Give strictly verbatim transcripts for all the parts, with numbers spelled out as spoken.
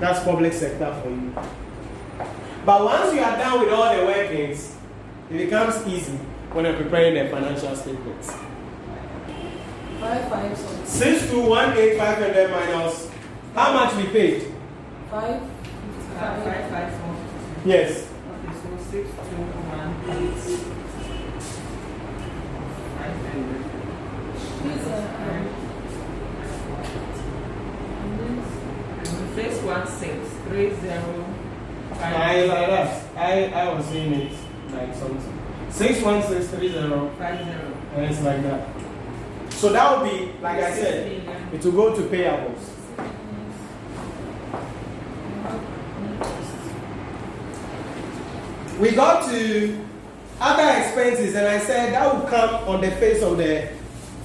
That's public sector for you. But once you are done with all the workings, it becomes easy when you're preparing the financial statements. Five, five, six to one eight five hundred minus. How much we paid? Five. Five, five, five, four. Yes. Okay, so six to one eight five hundred. First one six three zero five. I like I I was seeing it like something. Six one six three zero five zero. And it's like that. So that would be, like I said, it will go to payables. We got to other expenses, and I said that would come on the face of the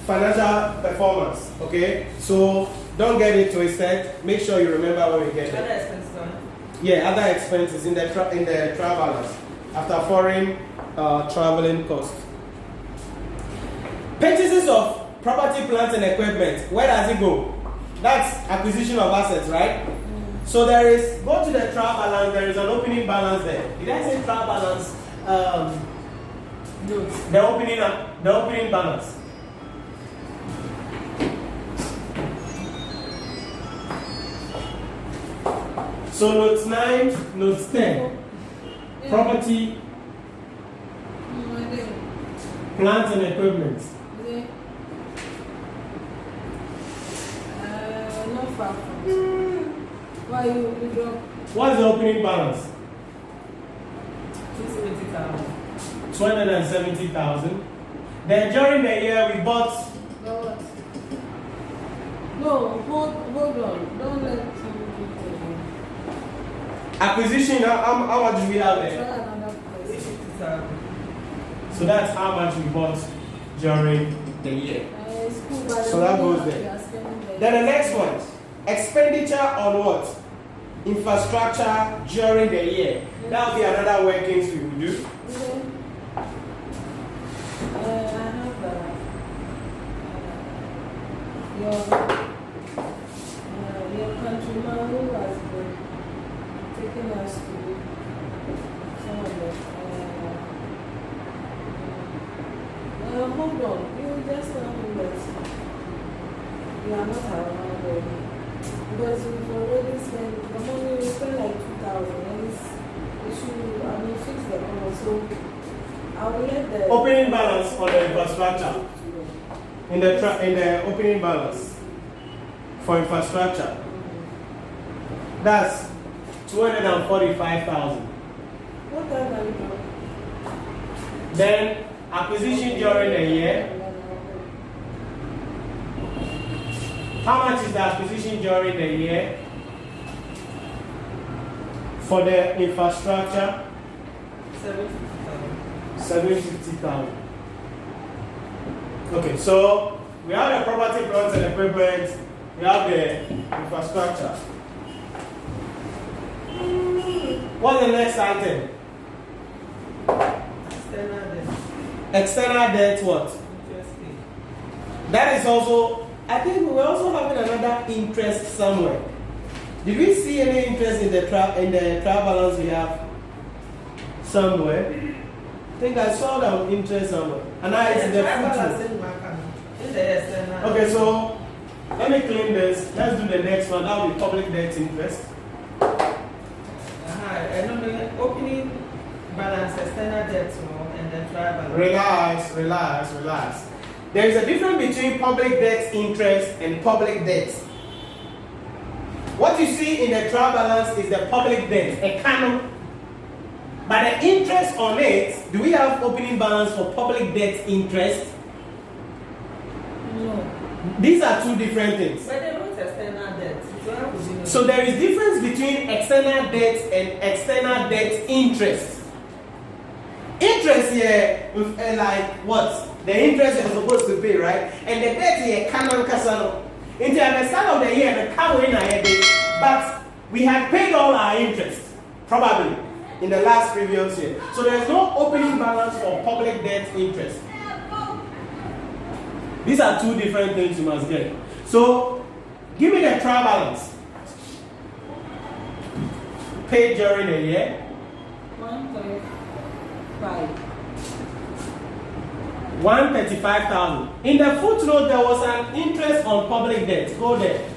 financial performance. Okay? So don't get it twisted. Make sure you remember when we get there. Other expenses on? Yeah, other expenses in the tra in the travelers. After foreign uh, traveling costs. Purchases of property, plant, and equipment. Where does it go? That's acquisition of assets, right? Mm. So there is, go to the trial balance, there is an opening balance there. Did I say trial balance? Um, no. The opening, the opening balance. So notes nine, notes ten. Property, plant, and equipment. Why you withdraw? What's the opening balance? two hundred seventy thousand. two hundred seventy thousand. Then during the year we bought. No, no hold, hold on. Don't let you. Acquisition, how, how much do we have there? So that's how much we bought during the year. Uh, school, so that goes there. Then the next one. Expenditure on what? Infrastructure during the year. Yes. That will be another working we will do. Okay. Uh, I have uh, uh, your, uh, your countryman who has been taking us to some of the. Uh, uh, hold on, you will just tell me that you are not around already. Because we've already spent the money, we spent like two thousand, and it's, it should, I mean, fix the money. So I will let the opening balance for the infrastructure. In the tra in the opening balance for infrastructure. That's two hundred forty-five thousand. What are you? Then acquisition during the year. How much is the acquisition during the year for the infrastructure? seven hundred fifty thousand. Okay, so we have the property, plants, and equipment, we have the infrastructure. What's the next item? External debt. External debt, what? That is also. I think we're also having another interest somewhere. Did we see any interest in the tra in the trial balance we have somewhere? I think I saw that interest somewhere. And I it's in the future. Okay, so let me clean this. Let's do the next one. That will be public debt interest. Uh-huh. I don't know. Opening balance, external debt, and then trial balance. Relax, relax, relax. There is a difference between public debt interest and public debt. What you see in the trial balance is the public debt, a canon. But the interest on it, do we have opening balance for public debt interest? No. These are two different things. But they're not external debt. So there is difference between external debt and external debt interest. Interest here, with, uh, like what? The interest you're supposed to pay, right? And the debt here, canon casano. Until the start of the year, the car in ahead, but we had paid all our interest, probably, in the last previous year. So there's no opening balance for public debt interest. These are two different things you must get. So, give me the trial balance. paid during a year? one thirty-five. one hundred thirty-five thousand. In the footnote, there was an interest on public debt. Go there.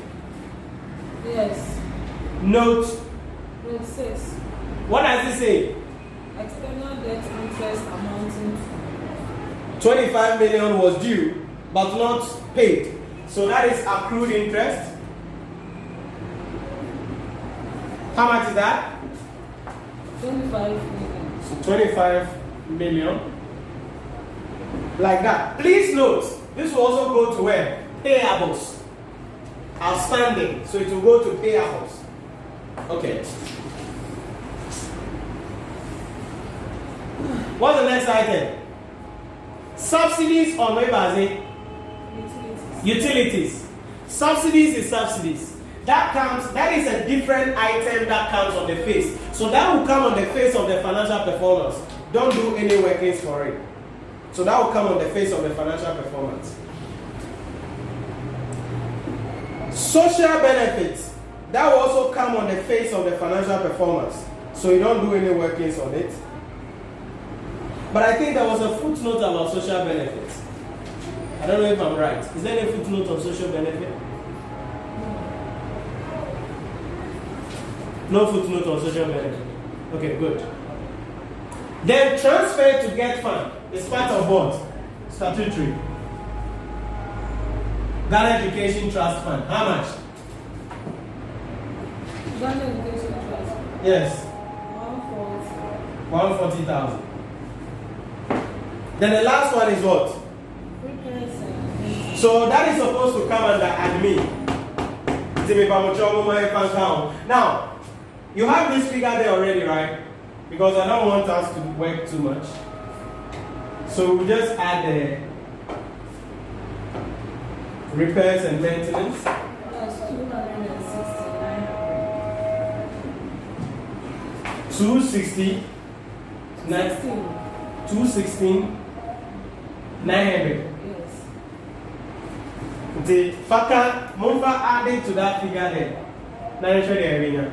Yes. Note. Note six. What does it say? External debt interest amounting to twenty-five million was due but not paid. So that is accrued interest. How much is that? twenty-five million. So twenty-five million. Like that. Please note, this will also go to where? Payables. Outstanding. So it will go to payables. Okay. What's the next item? Subsidies on Mebazin? Utilities. Utilities. Subsidies is subsidies. That comes, that is a different item that comes on the face. So that will come on the face of the financial performance. Don't do any workings for it. So that will come on the face of the financial performance. Social benefits. That will also come on the face of the financial performance. So you don't do any workings on it. But I think there was a footnote about social benefits. I don't know if I'm right. Is there any footnote on social benefit? No footnote on social benefit. Okay, good. Then transfer to get fund is part of what? Statutory. Ghana Education Trust Fund. How much? Ghana Education Trust Fund. Yes. one hundred forty thousand. one hundred forty thousand. Then the last one is what? So that is supposed to come under admin. Now, you have this figure there already, right? Because I don't want us to work too much. So we'll just add the repairs and maintenance. That's two hundred sixty-nine. two hundred sixty-nine. nine hundred. Yes. The factor, Monfa added to that figure there. nine hundred.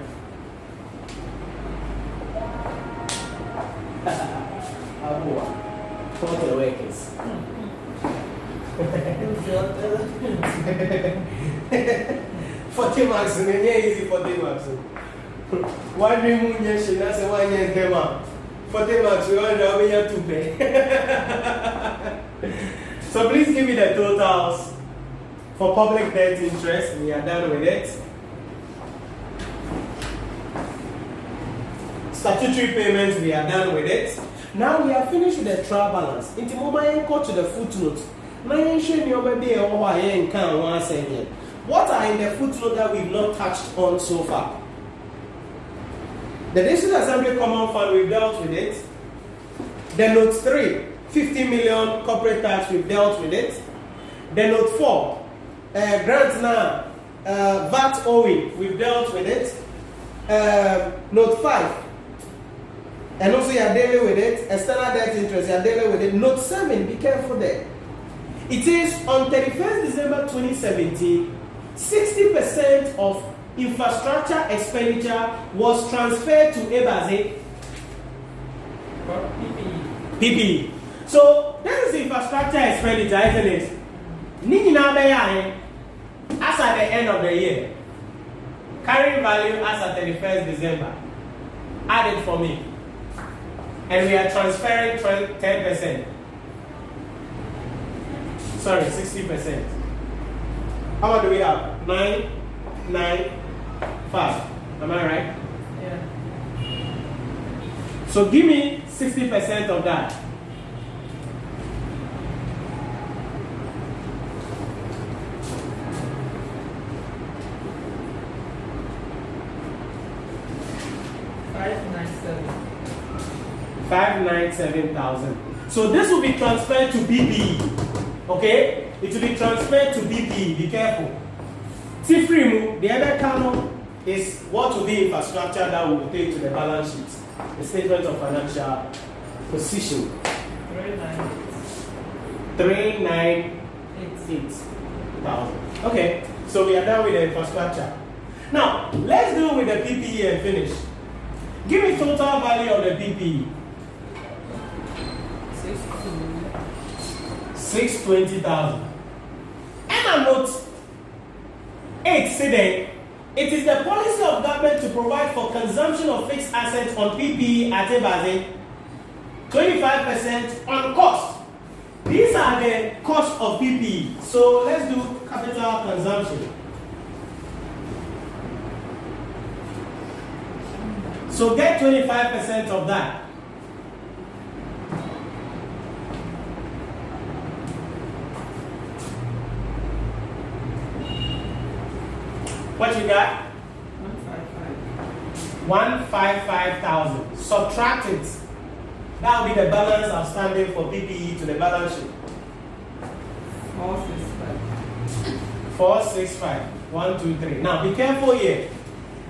For the workers. forty marks. Easy forty marks. One day, she does one year. forty marks. We want to pay. So please give me the totals for public debt interest. We are done with it. Statutory payments, we are done with it. Now we are finished with the trial balance. Into mobile code to the footnote. What are in the footnote that we've not touched on so far? The National Assembly Common Fund, we've dealt with it. The note three. fifty million corporate tax, we've dealt with it. Then note four, uh, grants now, uh, V A T owing, we've dealt with it. Uh, note five, and also you're dealing with it. External debt interest, you're dealing with it. Note seven, be careful there. It is on thirty-first December twenty seventeen, sixty percent of infrastructure expenditure was transferred to Ebaze. P P E. So that is infrastructure expenditure, isn't it? As at the end of the year, carrying value as at thirty-first December, added for me, and we are transferring ten percent. Sorry, sixty percent. How much do we have? Nine, nine, five. Am I right? Yeah. So give me sixty percent of that. five hundred ninety-seven thousand. So this will be transferred to B P E. Okay? It will be transferred to B P E. Be careful. Tifrimu, the other column is what will be infrastructure that will take to the balance sheet. The statement of financial position. three hundred ninety-eight thousand. Okay. So we are done with the infrastructure. Now, let's do with the P P E and finish. Give me total value of the B P E. six hundred twenty thousand. And a note eight said it is the policy of government to provide for consumption of fixed assets on P P E at a base twenty-five percent on cost. These are the costs of P P E. So let's do capital consumption. So get twenty-five percent of that. What you got? one hundred fifty-five thousand. Subtract it. That will be the balance outstanding for P P E to the balance sheet. four sixty-five. four sixty-five. one, two, three. Now be careful here.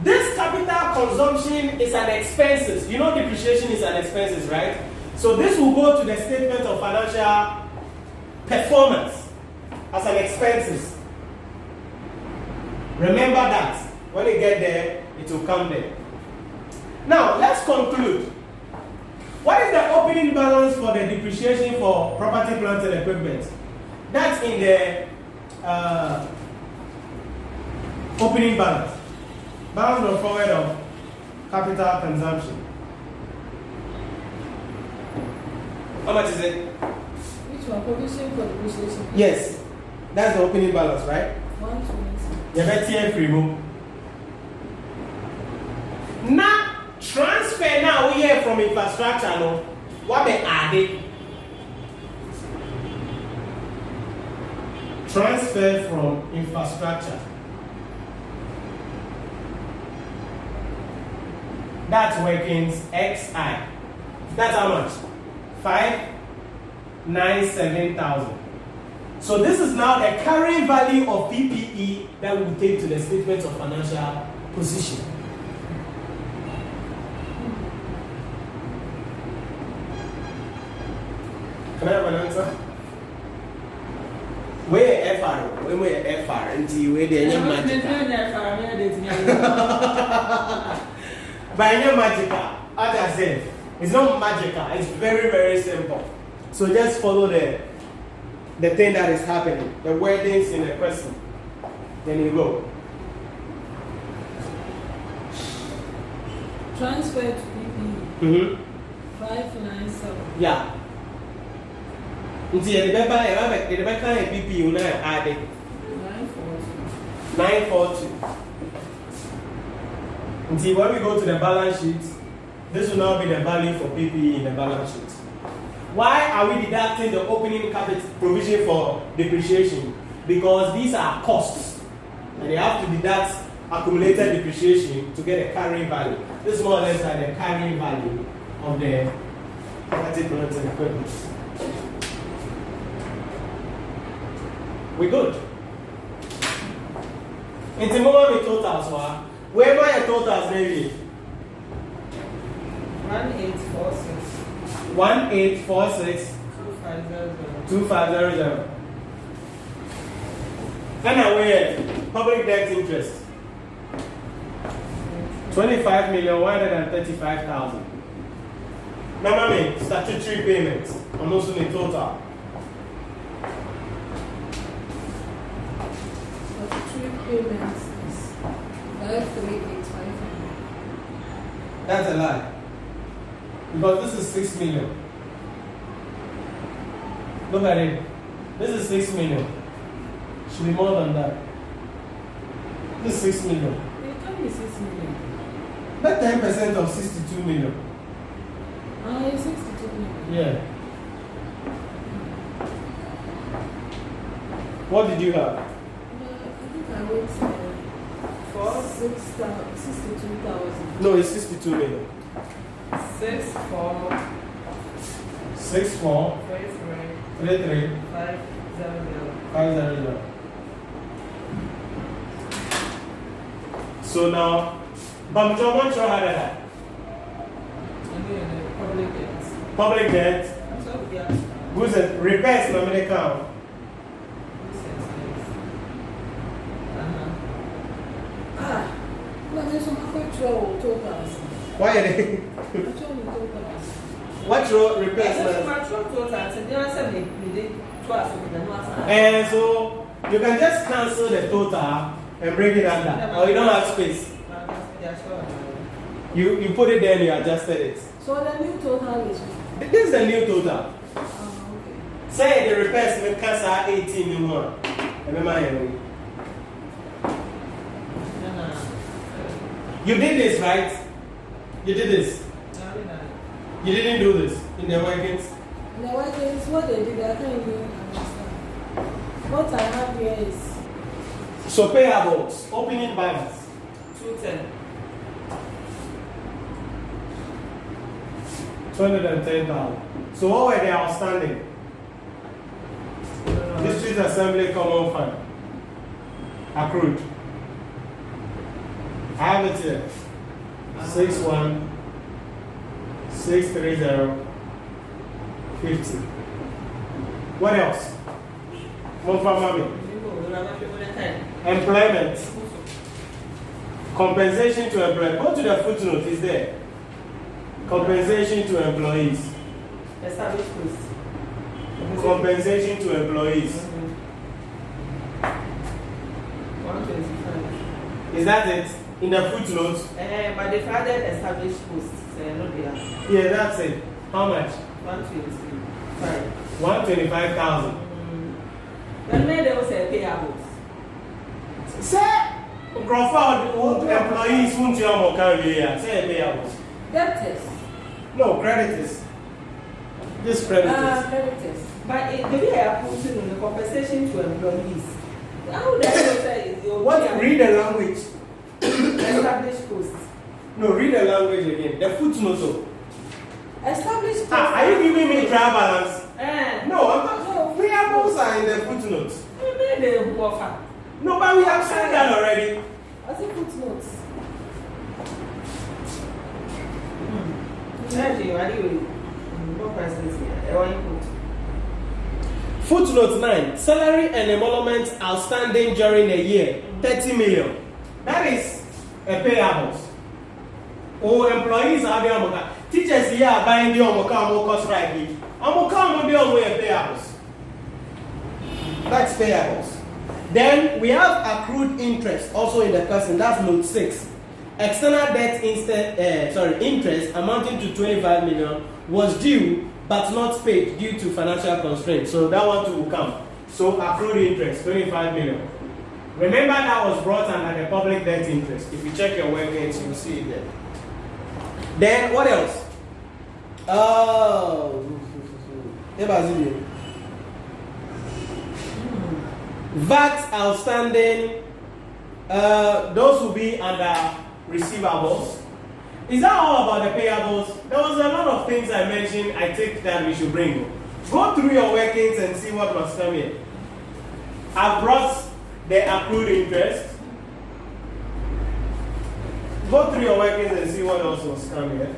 This capital consumption is an expenses. You know depreciation is an expenses, right? So this will go to the statement of financial performance as an expenses. Remember that. When you get there, it will come there. Now, let's conclude. What is the opening balance for the depreciation for property, plant, and equipment? That's in the uh, opening balance. Balance on forward of capital consumption. How much is it? Which one? Provision for depreciation? Yes. That's the opening balance, right? one twenty. Now, transfer now we hear from infrastructure. No, what they added? Transfer from infrastructure. That's workings X I. That's how much? five hundred ninety-seven thousand. So this is now the carrying value of P P E that we will take to the statement of financial position. Can I have an answer? Where F R? Where F R? Until where the any magical. By any magical, as I said, it's not magical. It's very very simple. So just follow the. The thing that is happening, the wordings in the question. Then you go. Transfer to P P E. Mm-hmm. five ninety-seven. Yeah. You see, remember, remember, P P E, you know, add it. nine forty. nine forty. You see, when we go to the balance sheet, this will now be the value for P P E in the balance sheet. Why are we deducting the opening capital provision for depreciation? Because these are costs, and you have to deduct accumulated depreciation to get a carrying value. This is more or less like the carrying value of the particular equipment. We good? In the moment we totals, where are your totals, maybe? one eight four six. One eight four six two five zero zero. And aware public debt interest twenty five million one hundred and thirty five thousand. Now, mommy, statutory payments on also the total. Statutory payments is five three eight five. That's a lie. Because this is six million. Look at it. This is six million. Should be more than that. This is six million. It can't be six million. That ten percent of sixty-two million. Ah, uh, it's sixty-two million. Yeah. What did you have? Uh, I think I went uh, for six thousand, sixty-two thousand. No, it's sixty-two million. Six four. Six four. Three three. Three three. Five zero zero. Five zero zero. So now, but how much you had that? Public debt. Public debt. Who's it? Repairs, not many count. Ah, but there's some control totals. Why are they? What road replace that? And so you can just cancel the total and bring it under. Or you don't have space. You you put it there and you adjusted it. So the new total is. This is the new total. Oh, okay. Say the repairs make us are eighteen in one. Remember, you did this, right? You did this. You didn't do this in the workings. In the workings, what they did, I can't even understand. What I have here is. So payables, opening balance. Two ten. two hundred ten thousand. So what were they outstanding? District Assembly Common Fund. Accrued. I have it here. six one six three zero fifty. What else? More for mommy. Employment. Compensation to employee. Go to the footnote, it's there. Compensation to employees. Compensation to employees. Mm-hmm. Is that it? In the footnote? Uh, but they added established posts. So not there. Yeah, that's it. How much? one hundred twenty-five thousand. Mm-hmm. Then there was a payables. Say, Crawford, employees won't you have a career? Say payables. Debtors. No, creditors. This creditors. Ah, uh, creditors. But uh, they are putting in the compensation to employees. How would I say is your what? Read the language. Established posts. No, read the language again. The footnote. Established posts. Ah, are you giving me trial balance? Uh, no, I'm not. We have also in the footnotes. We made the offer. No, but we have seen that already. As a footnotes. Footnote nine. Salary and emoluments outstanding during a year, thirty million. That is a payables. Oh, employees have the amoka. Teachers here are buying the amoka amoka strike. Amoka will be on way payables. That's payables. Then we have accrued interest also in the person. That's note six. External debt instead, uh, sorry, interest amounting to twenty-five million was due but not paid due to financial constraints. So that one too will come. So accrued interest, twenty-five million. Remember that was brought under the public debt interest. If you check your workings, you'll see it there. Then what else? Oh, V A T outstanding. Uh, those will be under receivables. Is that all about the payables? There was a lot of things I mentioned I think that we should bring. Go through your workings and see what was coming here. I brought the accrued interest. Go through your workings and see what else was coming here.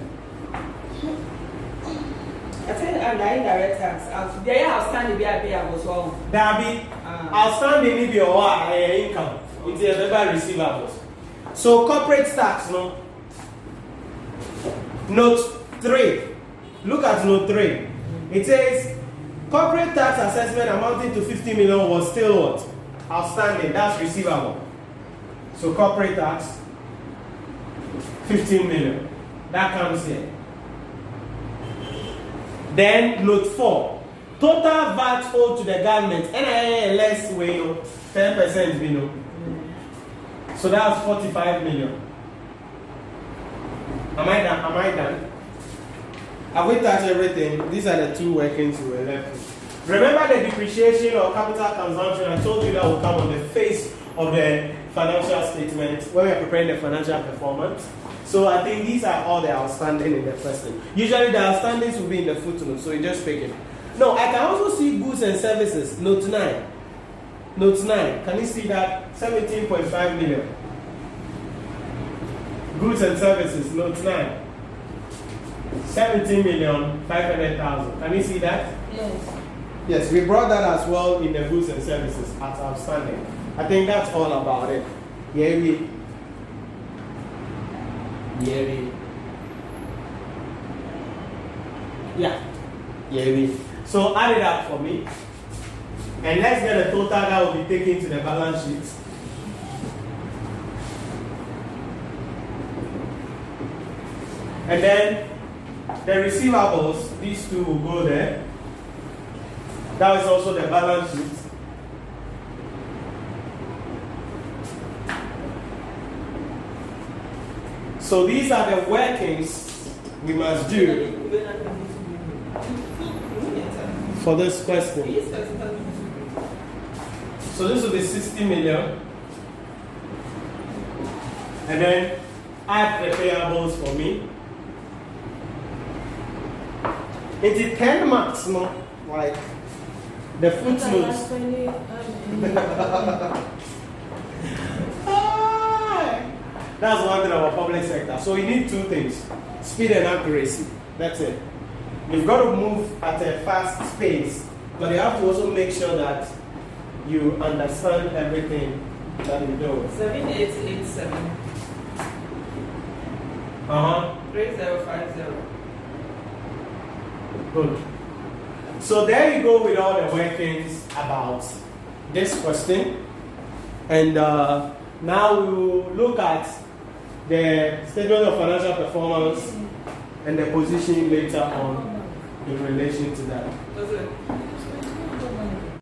I think I'm lying direct tax. They are outstanding via payables. Dabi, outstanding via your income. It's never receivables. So corporate tax, no? Note three. Look at note three. It says corporate tax assessment amounting to fifty million was still what? Outstanding. That's receivable. So corporate tax, fifteen million. That comes here. Then note four. Total V A T owed to the government. N I A less way ten percent below. So that's forty-five million. Am I done? Am I done? Have we touched everything? These are the two workings we were left with. Remember the depreciation or capital consumption? I told you that will come on the face of the financial statement when we are preparing the financial performance. So I think these are all the outstanding in the person. Usually the outstandings will be in the footnote, so you just pick it. No, I can also see goods and services, note nine. Note nine, can you see that? seventeen point five million. Goods and services, note nine. seventeen million five hundred thousand. Can you see that? Yes. Yes, we brought that as well in the goods and services as outstanding. I think that's all about it. Yeah, we. Yeah, we. Yeah. Yeah. So add it up for me. And let's get the total that will be taken to the balance sheet. And then the receivables, these two will go there. That is also the balance sheet. So these are the workings we must do for this question. So this will be sixty million. And then add the payables for me. It's a ten marks, no? Like the footnotes. That's one thing about public sector. So we need two things: speed and accuracy. That's it. You've got to move at a fast pace, but you have to also make sure that you understand everything that you do. Seven eight eight seven. Uh huh. Three zero five zero. Good. So there you go with all the workings about this question. And uh, now we will look at the statement of financial performance and the position later on in relation to that.